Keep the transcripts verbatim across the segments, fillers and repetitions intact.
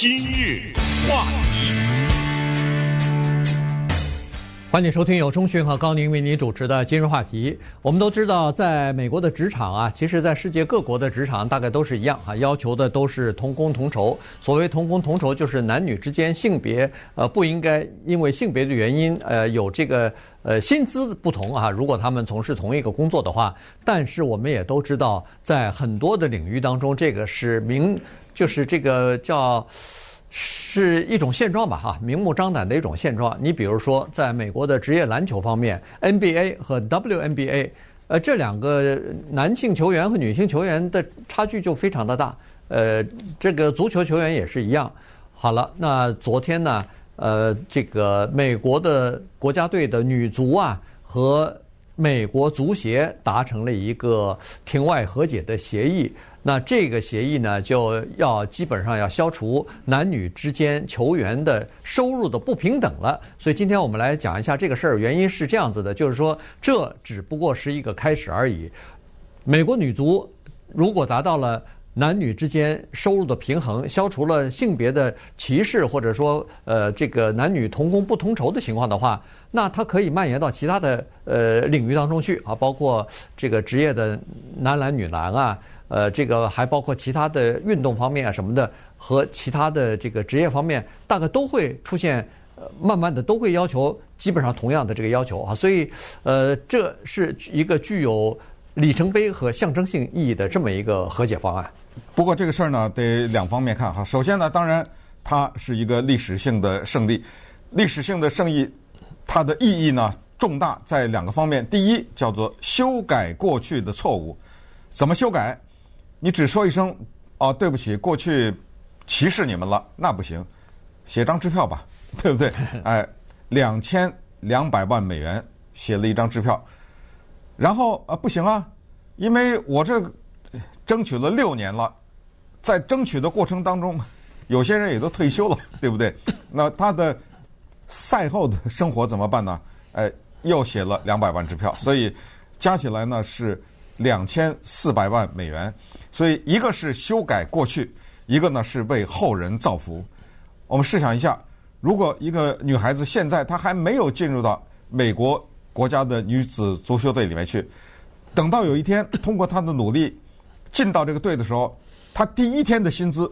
今日话题，欢迎收听由中讯和高宁为您主持的今日话题。我们都知道，在美国的职场啊，其实在世界各国的职场大概都是一样啊，要求的都是同工同酬。所谓同工同酬，就是男女之间性别呃不应该因为性别的原因呃有这个呃薪资不同啊，如果他们从事同一个工作的话。但是我们也都知道，在很多的领域当中，这个是明。就是这个叫是一种现状吧，哈，明目张胆的一种现状。你比如说，在美国的职业篮球方面 ，N B A 和 W N B A， 呃，这两个男性球员和女性球员的差距就非常的大。呃，这个足球球员也是一样。好了，那昨天呢，呃，这个美国的国家队的女足啊和美国足协达成了一个庭外和解的协议。那这个协议呢，就要基本上要消除男女之间球员的收入的不平等了。所以今天我们来讲一下这个事儿，原因是这样子的，就是说这只不过是一个开始而已。美国女足如果达到了男女之间收入的平衡，消除了性别的歧视，或者说呃这个男女同工不同酬的情况的话，那它可以蔓延到其他的呃领域当中去啊，包括这个职业的男篮、女篮啊。呃，这个还包括其他的运动方面啊什么的，和其他的这个职业方面，大概都会出现，呃，慢慢的都会要求基本上同样的这个要求啊，所以，呃，这是一个具有里程碑和象征性意义的这么一个和解方案。不过这个事儿呢，得两方面看哈。首先呢，当然它是一个历史性的胜利，历史性的胜利，它的意义呢重大在两个方面。第一，叫做修改过去的错误，怎么修改？你只说一声啊，对不起，过去歧视你们了，那不行，写张支票吧，对不对？哎，两千两百万美元写了一张支票，然后啊，不行啊，因为我这争取了六年了，在争取的过程当中，有些人也都退休了，对不对？那他的赛后的生活怎么办呢？哎，又写了两百万支票，所以加起来呢是两千四百万美元。所以一个是修改过去，一个呢是为后人造福。我们试想一下，如果一个女孩子现在她还没有进入到美国国家的女子足球队里面去，等到有一天通过她的努力进到这个队的时候，她第一天的薪资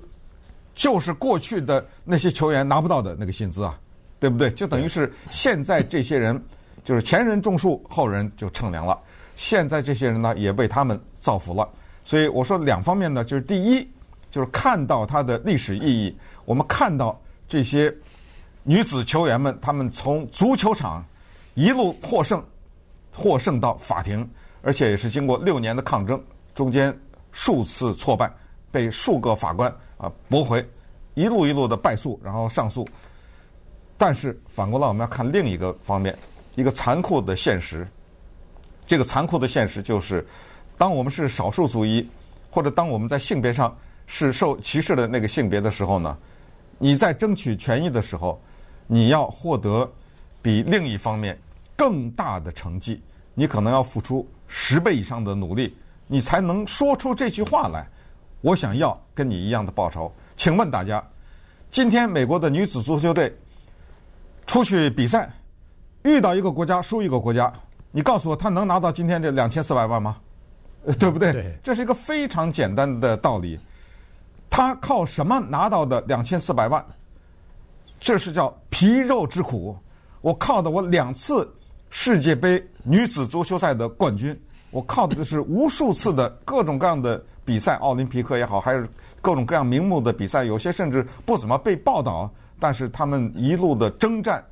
就是过去的那些球员拿不到的那个薪资啊，对不对？就等于是现在这些人就是前人种树，后人就乘凉了，现在这些人呢也为他们造福了。所以我说两方面呢，就是第一，就是看到它的历史意义，我们看到这些女子球员们，她们从足球场一路获胜，获胜到法庭，而且也是经过六年的抗争，中间数次挫败，被数个法官啊驳回，一路一路的败诉，然后上诉。但是反过来，我们要看另一个方面，一个残酷的现实。这个残酷的现实就是，当我们是少数族裔，或者当我们在性别上是受歧视的那个性别的时候呢，你在争取权益的时候，你要获得比另一方面更大的成绩，你可能要付出十倍以上的努力，你才能说出这句话来，我想要跟你一样的报酬。请问大家，今天美国的女子足球队出去比赛，遇到一个国家输一个国家，你告诉我她能拿到今天这两千四百万吗？对不对？这是一个非常简单的道理。他靠什么拿到的两千四百万？这是叫皮肉之苦。我靠的我两次世界杯女子足球赛的冠军，我靠的是无数次的各种各样的比赛，奥林匹克也好，还有各种各样名目的比赛，有些甚至不怎么被报道，但是他们一路的征战，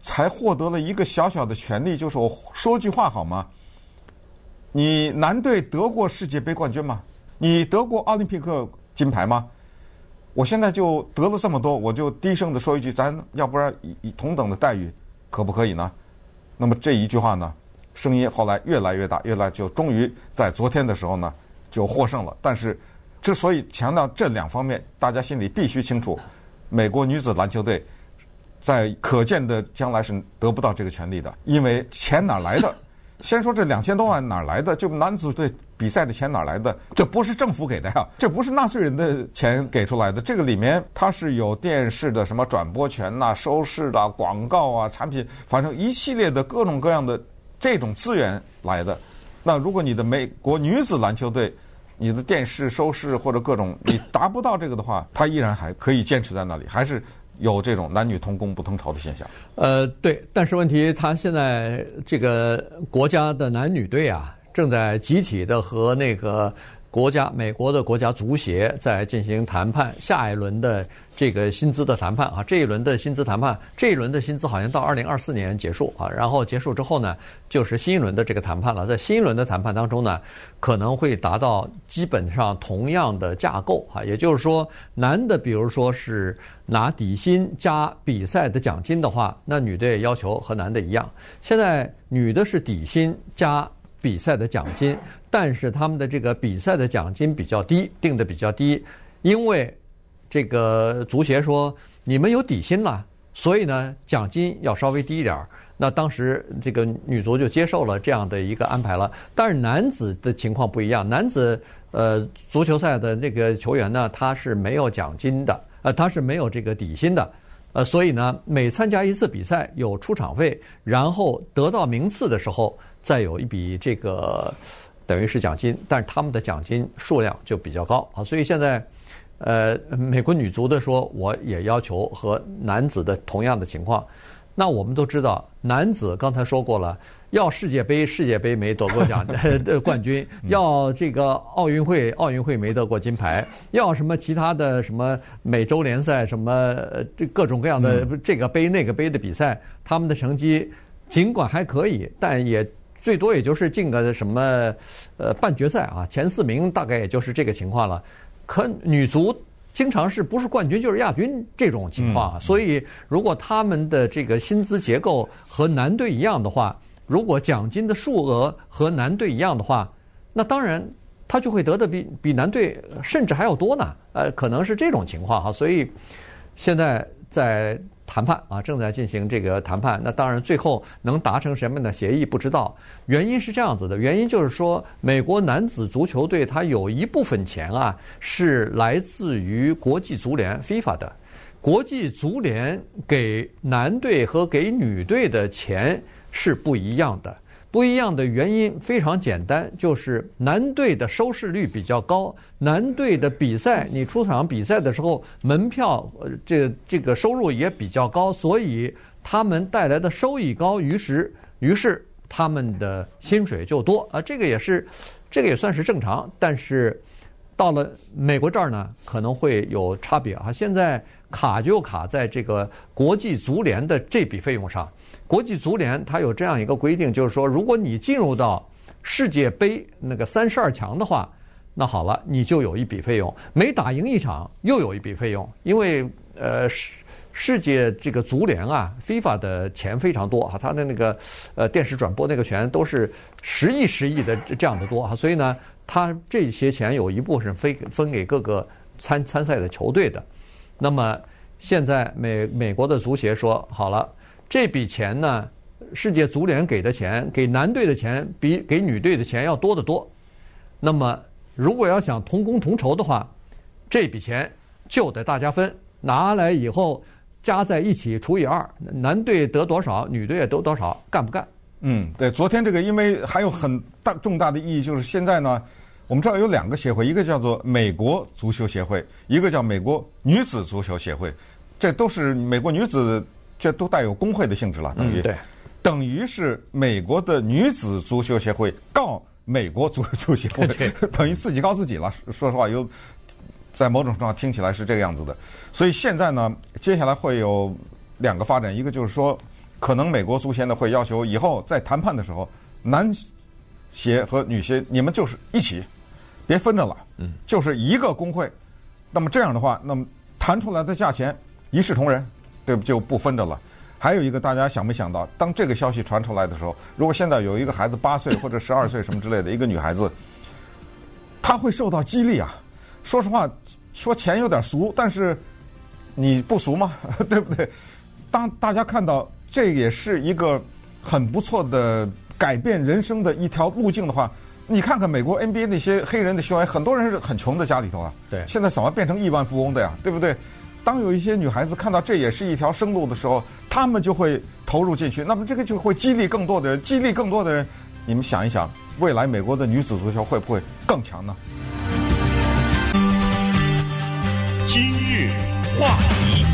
才获得了一个小小的权利，就是我说句话好吗？你男队得过世界杯冠军吗？你得过奥林匹克金牌吗？我现在就得了这么多，我就低声的说一句，咱要不然以同等的待遇可不可以呢？那么这一句话呢，声音后来越来越大，越来就终于在昨天的时候呢就获胜了。但是之所以强调这两方面，大家心里必须清楚，美国女子篮球队在可见的将来是得不到这个权利的，因为钱哪来的？先说这两千多万哪来的？就男子队比赛的钱哪来的？这不是政府给的呀、啊，这不是纳税人的钱给出来的。这个里面它是有电视的什么转播权呐、啊、收视的、啊、广告啊、产品，反正一系列的各种各样的这种资源来的。那如果你的美国女子篮球队，你的电视收视或者各种你达不到这个的话，它依然还可以坚持在那里，还是有这种男女同工不同酬的现象。呃，对，但是问题，它现在这个国家的男女队啊，正在集体的和那个国家美国的国家足协在进行谈判，下一轮的这个薪资的谈判啊，这一轮的薪资谈判，这一轮的薪资好像到二零二四年结束啊，然后结束之后呢，就是新一轮的这个谈判了。在新一轮的谈判当中呢，可能会达到基本上同样的架构啊，也就是说，男的比如说是拿底薪加比赛的奖金的话，那女队要求和男的一样。现在女的是底薪加比赛的奖金，但是他们的这个比赛的奖金比较低，定的比较低，因为这个足协说你们有底薪了，所以呢奖金要稍微低一点。那当时这个女足就接受了这样的一个安排了。但是男子的情况不一样，男子呃足球赛的那个球员呢，他是没有奖金的，呃他是没有这个底薪的。呃，所以呢，每参加一次比赛有出场费，然后得到名次的时候再有一笔这个等于是奖金，但是他们的奖金数量就比较高啊。所以现在，呃，美国女足的说我也要求和男子的同样的情况。那我们都知道，男子刚才说过了，要世界杯，世界杯没得过奖的冠军；要这个奥运会，奥运会没得过金牌；要什么其他的什么美洲联赛，什么这各种各样的这个杯那个杯的比赛，他们的成绩尽管还可以，但也最多也就是进个什么呃半决赛啊，前四名大概也就是这个情况了。可女足经常是不是冠军就是亚军这种情况啊，所以如果他们的这个薪资结构和男队一样的话，如果奖金的数额和男队一样的话，那当然他就会得的比比男队甚至还要多呢，呃，可能是这种情况哈、啊。所以现在在谈判啊，正在进行这个谈判。那当然最后能达成什么样的协议不知道，原因是这样子的，原因就是说美国男子足球队它有一部分钱啊是来自于国际足联 FIFA 的，国际足联给男队和给女队的钱是不一样的，不一样的原因非常简单，就是男队的收视率比较高，男队的比赛你出场比赛的时候门票这这个收入也比较高，所以他们带来的收益高，于是于是他们的薪水就多啊，这个也是这个也算是正常。但是到了美国这儿呢，可能会有差别啊。现在卡就卡在这个国际足联的这笔费用上。国际足联它有这样一个规定，就是说，如果你进入到世界杯那个三十二强的话，那好了，你就有一笔费用；每打赢一场又有一笔费用，因为呃，世世界这个足联啊 ，FIFA 的钱非常多啊，它的那个呃电视转播那个权都是十亿、十亿的这样的多啊，所以呢，它这些钱有一部分分分给各个参参赛的球队的。那么现在美美国的足协说好了。这笔钱呢，世界足联给的钱，给男队的钱比给女队的钱要多得多。那么，如果要想同工同酬的话，这笔钱就得大家分，拿来以后加在一起除以二，男队得多少，女队也得多少，干不干？嗯，对。昨天这个因为还有很大重大的意义，就是现在呢，我们知道有两个协会，一个叫做美国足球协会，一个叫美国女子足球协会，这都是美国女子。这都带有工会的性质了，等于、嗯、对等于是美国的女子足球协会告美国足球协会，等于自己告自己了。说实话，有在某种程度上听起来是这个样子的。所以现在呢，接下来会有两个发展，一个就是说，可能美国足协呢会要求以后在谈判的时候，男协和女协你们就是一起，别分着了，嗯，就是一个工会。那么这样的话，那么谈出来的价钱一视同仁。对，就不分着了。还有一个，大家想没想到，当这个消息传出来的时候，如果现在有一个孩子八岁或者十二岁什么之类的，一个女孩子，她会受到激励啊。说实话，说钱有点俗，但是你不俗吗？对不对？当大家看到这也是一个很不错的改变人生的一条路径的话，你看看美国 N B A 那些黑人的球员，很多人是很穷的家里头啊，对，现在怎么变成亿万富翁的呀？对不对？当有一些女孩子看到这也是一条生路的时候，她们就会投入进去，那么这个就会激励更多的人，激励更多的人。你们想一想，未来美国的女子足球会不会更强呢？今日话题，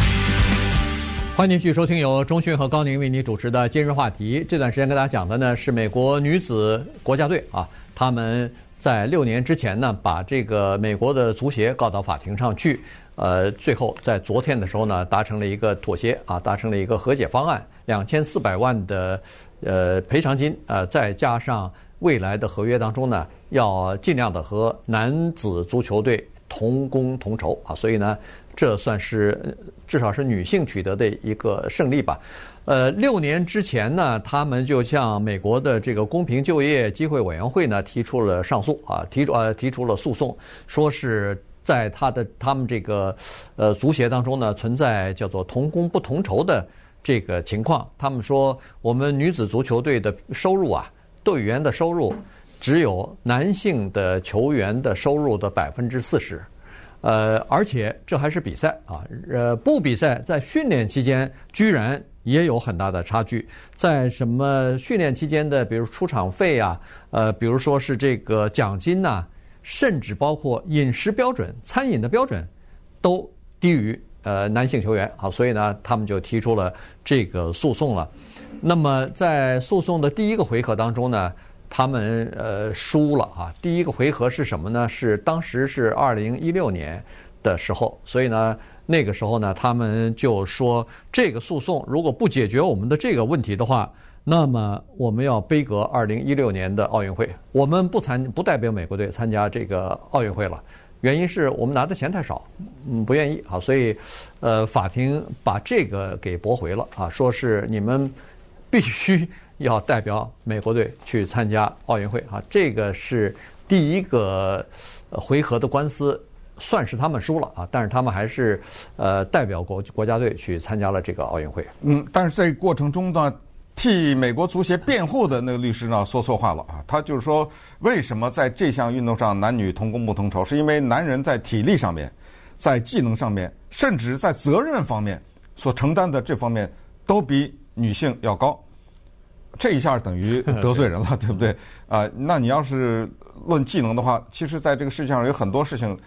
欢迎继续收听由钟迅和高宁为你主持的《今日话题》。这段时间跟大家讲的呢是美国女子国家队啊，他们在六年之前呢把这个美国的足协告到法庭上去，呃，最后在昨天的时候呢达成了一个妥协啊，达成了一个和解方案，两千四百万的呃赔偿金啊、呃，再加上未来的合约当中呢要尽量的和男子足球队同工同酬啊，所以呢。这算是至少是女性取得的一个胜利吧。呃，六年之前呢，他们就向美国的这个公平就业机会委员会呢提出了上诉啊，提出呃提出了诉讼，说是在他的他们这个呃足协当中呢存在叫做同工不同酬的这个情况。他们说我们女子足球队的收入啊，队员的收入只有男性的球员的收入的百分之四十。呃，而且这还是比赛啊，呃，不比赛，在训练期间居然也有很大的差距，在什么训练期间的，比如出场费啊，呃，比如说是这个奖金呐、啊，甚至包括饮食标准、餐饮的标准，都低于呃男性球员啊，所以呢，他们就提出了这个诉讼了。那么在诉讼的第一个回合当中呢。他们呃输了啊！第一个回合是什么呢？是当时是二零一六年的时候，所以呢，那个时候呢，他们就说这个诉讼如果不解决我们的这个问题的话，那么我们要杯葛二零一六年的奥运会，我们不参不代表美国队参加这个奥运会了。原因是我们拿的钱太少，嗯，不愿意啊，所以呃，法庭把这个给驳回了啊，说是你们必须。要代表美国队去参加奥运会啊，这个是第一个回合的官司，算是他们输了啊，但是他们还是呃代表国国家队去参加了这个奥运会。嗯，但是这个过程中呢，替美国足协辩护的那个律师呢说错话了啊，他就是说为什么在这项运动上男女同工不同酬，是因为男人在体力上面、在技能上面，甚至在责任方面所承担的这方面都比女性要高。这一下等于得罪人了，对不对？啊、呃，那你要是论技能的话，其实在这个世界上有很多事情，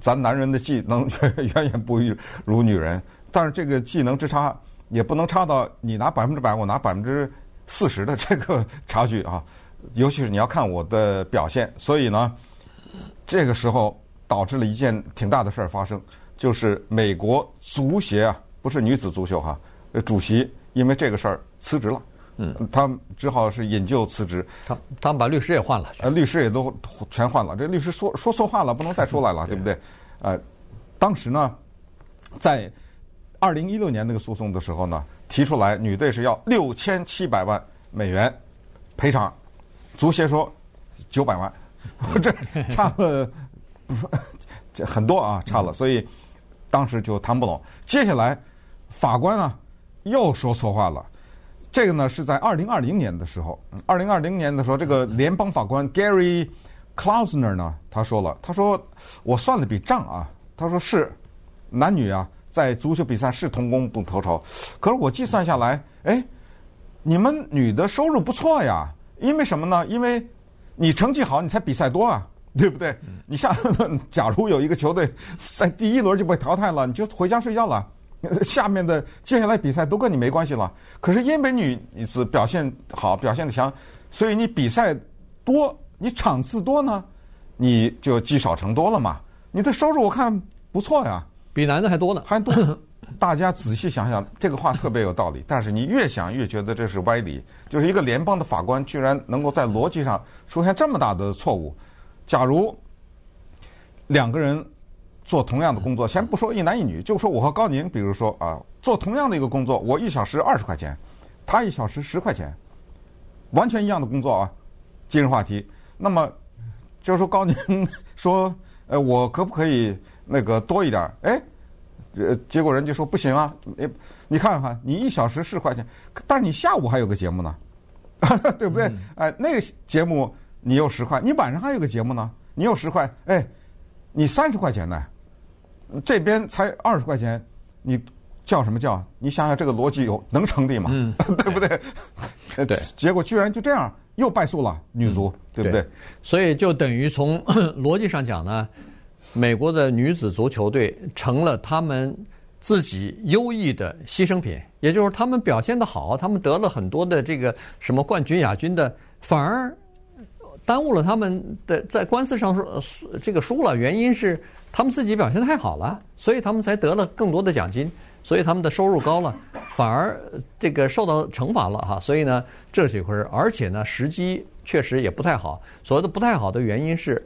咱男人的技能远远不如女人，但是这个技能之差也不能差到你拿百分之百，我拿百分之四十的这个差距啊。尤其是你要看我的表现，所以呢，这个时候导致了一件挺大的事儿发生，就是美国足协啊，不是女子足球哈、啊，主席因为这个事儿辞职了。嗯，他只好是引咎辞职。他他们把律师也换了，呃，律师也都全换了。这律师说说错话了，不能再出来了，对不对？呃，当时呢，在二零一六年那个诉讼的时候呢，提出来女队是要六千七百万美元赔偿，足协说九百万，这差了这很多啊，差了，所以当时就谈不拢。接下来法官啊又说错话了。这个呢是在二零二零年的时候，二零二零年的时候，这个联邦法官 Gary Klausner 呢，他说了，他说我算了笔账啊，他说是男女啊在足球比赛是同工不同酬，可是我计算下来，哎，你们女的收入不错呀，因为什么呢？因为你成绩好，你才比赛多啊，对不对？你像假如有一个球队在第一轮就被淘汰了，你就回家睡觉了。下面的接下来比赛都跟你没关系了，可是因为女子表现好、表现的强，所以你比赛多，你场次多呢，你就积少成多了嘛。你的收入我看不错呀，比男的还多呢，还多。大家仔细想想，这个话特别有道理，但是你越想越觉得这是歪理，就是一个联邦的法官居然能够在逻辑上出现这么大的错误。假如两个人。做同样的工作，先不说一男一女，就说我和高宁，比如说啊，做同样的一个工作，我一小时二十块钱，他一小时十块钱，完全一样的工作啊。今日话题，那么就是说高宁说，呃，我可不可以那个多一点？哎，呃，结果人家说不行啊，哎，你看哈，你一小时十块钱，但是你下午还有个节目呢，对不对？哎、呃，那个节目你有十块，你晚上还有个节目呢，你有十块，哎，你三十块钱呢，这边才二十块钱，你叫什么叫？你想想这个逻辑有能成立吗？嗯、对不对？呃，对，结果居然就这样又败诉了女足，嗯、对不对？所以就等于从逻辑上讲呢，美国的女子足球队成了他们自己优异的牺牲品，也就是他们表现得好，他们得了很多的这个什么冠军、亚军的，反而耽误了他们的在官司上这个输了，原因是他们自己表现太好了，所以他们才得了更多的奖金。所以他们的收入高了，反而这个受到惩罚了哈。所以呢，这是一回事。而且呢，时机确实也不太好。所谓的不太好的原因是，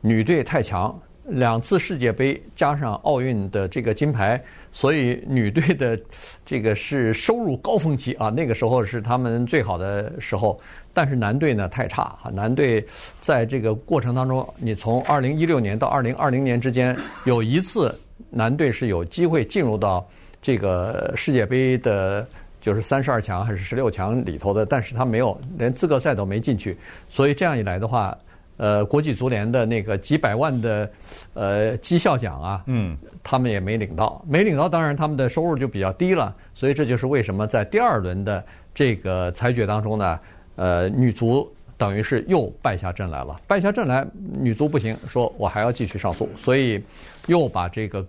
女队太强，两次世界杯加上奥运的这个金牌，所以女队的这个是收入高峰期啊，那个时候是他们最好的时候。但是男队呢太差哈，男队在这个过程当中，你从二零一六年到二零二零年之间，有一次男队是有机会进入到这个世界杯的就是三十二强还是十六强里头的，但是他没有，连资格赛都没进去，所以这样一来的话，呃，国际足联的那个几百万的呃绩效奖啊，嗯，他们也没领到，没领到，当然他们的收入就比较低了，所以这就是为什么在第二轮的这个裁决当中呢，呃，女足等于是又败下阵来了，败下阵来，女足不行，说我还要继续上诉，所以又把这个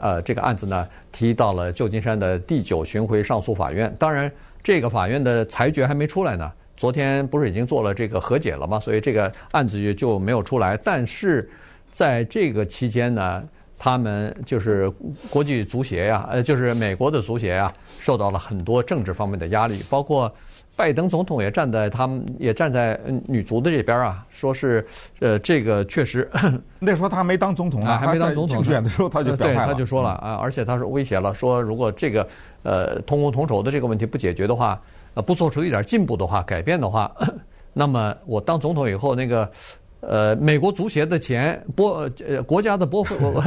呃这个案子呢提到了旧金山的第九巡回上诉法院。当然，这个法院的裁决还没出来呢，昨天不是已经做了这个和解了吗？所以这个案子就没有出来。但是在这个期间呢，他们就是国际足协呀，呃，就是美国的足协呀，受到了很多政治方面的压力，包括拜登总统也站在他们也站在女足的这边啊，说是呃这个确实那时候他还没当总统呢、啊，还没当总统竞选的时候他就表态了，对，他就说了啊，而且他是威胁了，说如果这个呃同工同酬的这个问题不解决的话，呃不做出一点进步的话，改变的话，那么我当总统以后那个呃美国足协的钱拨呃国家的拨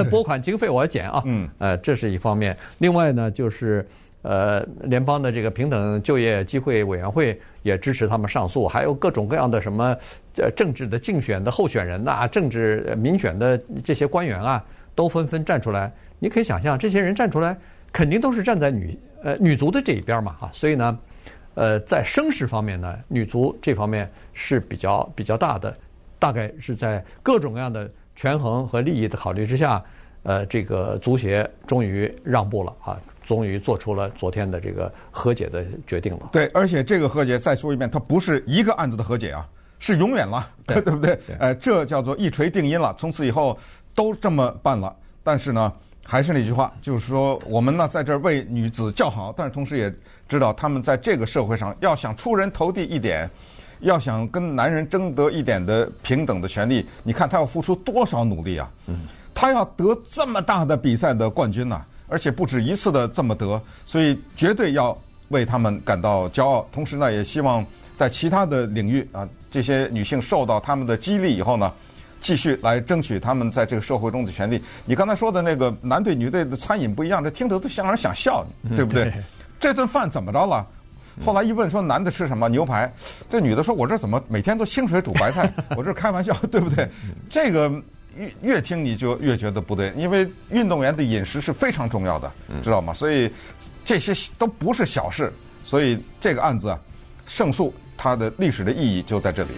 拨款经费我要减啊，嗯，呃这是一方面，另外呢就是。呃，联邦的这个平等就业机会委员会也支持他们上诉，还有各种各样的什么呃政治的竞选的候选人呐、啊，政治民选的这些官员啊，都纷纷站出来。你可以想象，这些人站出来，肯定都是站在女呃女足的这一边嘛哈、啊。所以呢，呃，在声势方面呢，女足这方面是比较比较大的，大概是在各种各样的权衡和利益的考虑之下，呃，这个足协终于让步了啊。终于做出了昨天的这个和解的决定了。对，而且这个和解再说一遍，它不是一个案子的和解啊，是永远了， 对, 对不对？呃，这叫做一锤定音了，从此以后都这么办了。但是呢，还是那句话，就是说我们呢在这儿为女子叫好，但是同时也知道他们在这个社会上要想出人头地一点，要想跟男人争得一点的平等的权利，你看他要付出多少努力啊！嗯，他要得这么大的比赛的冠军呢、啊。而且不止一次的这么得，所以绝对要为他们感到骄傲。同时呢，也希望在其他的领域啊，这些女性受到他们的激励以后呢，继续来争取他们在这个社会中的权利。你刚才说的那个男队女队的餐饮不一样，这听着都让人想笑，对不对？嗯、对，这顿饭怎么着了？后来一问说男的吃什么牛排，这女的说我这怎么每天都清水煮白菜？我这开玩笑，对不对？这个。越越听你就越觉得不对，因为运动员的饮食是非常重要的，知道吗？所以这些都不是小事，所以这个案子啊，胜诉它的历史的意义就在这里。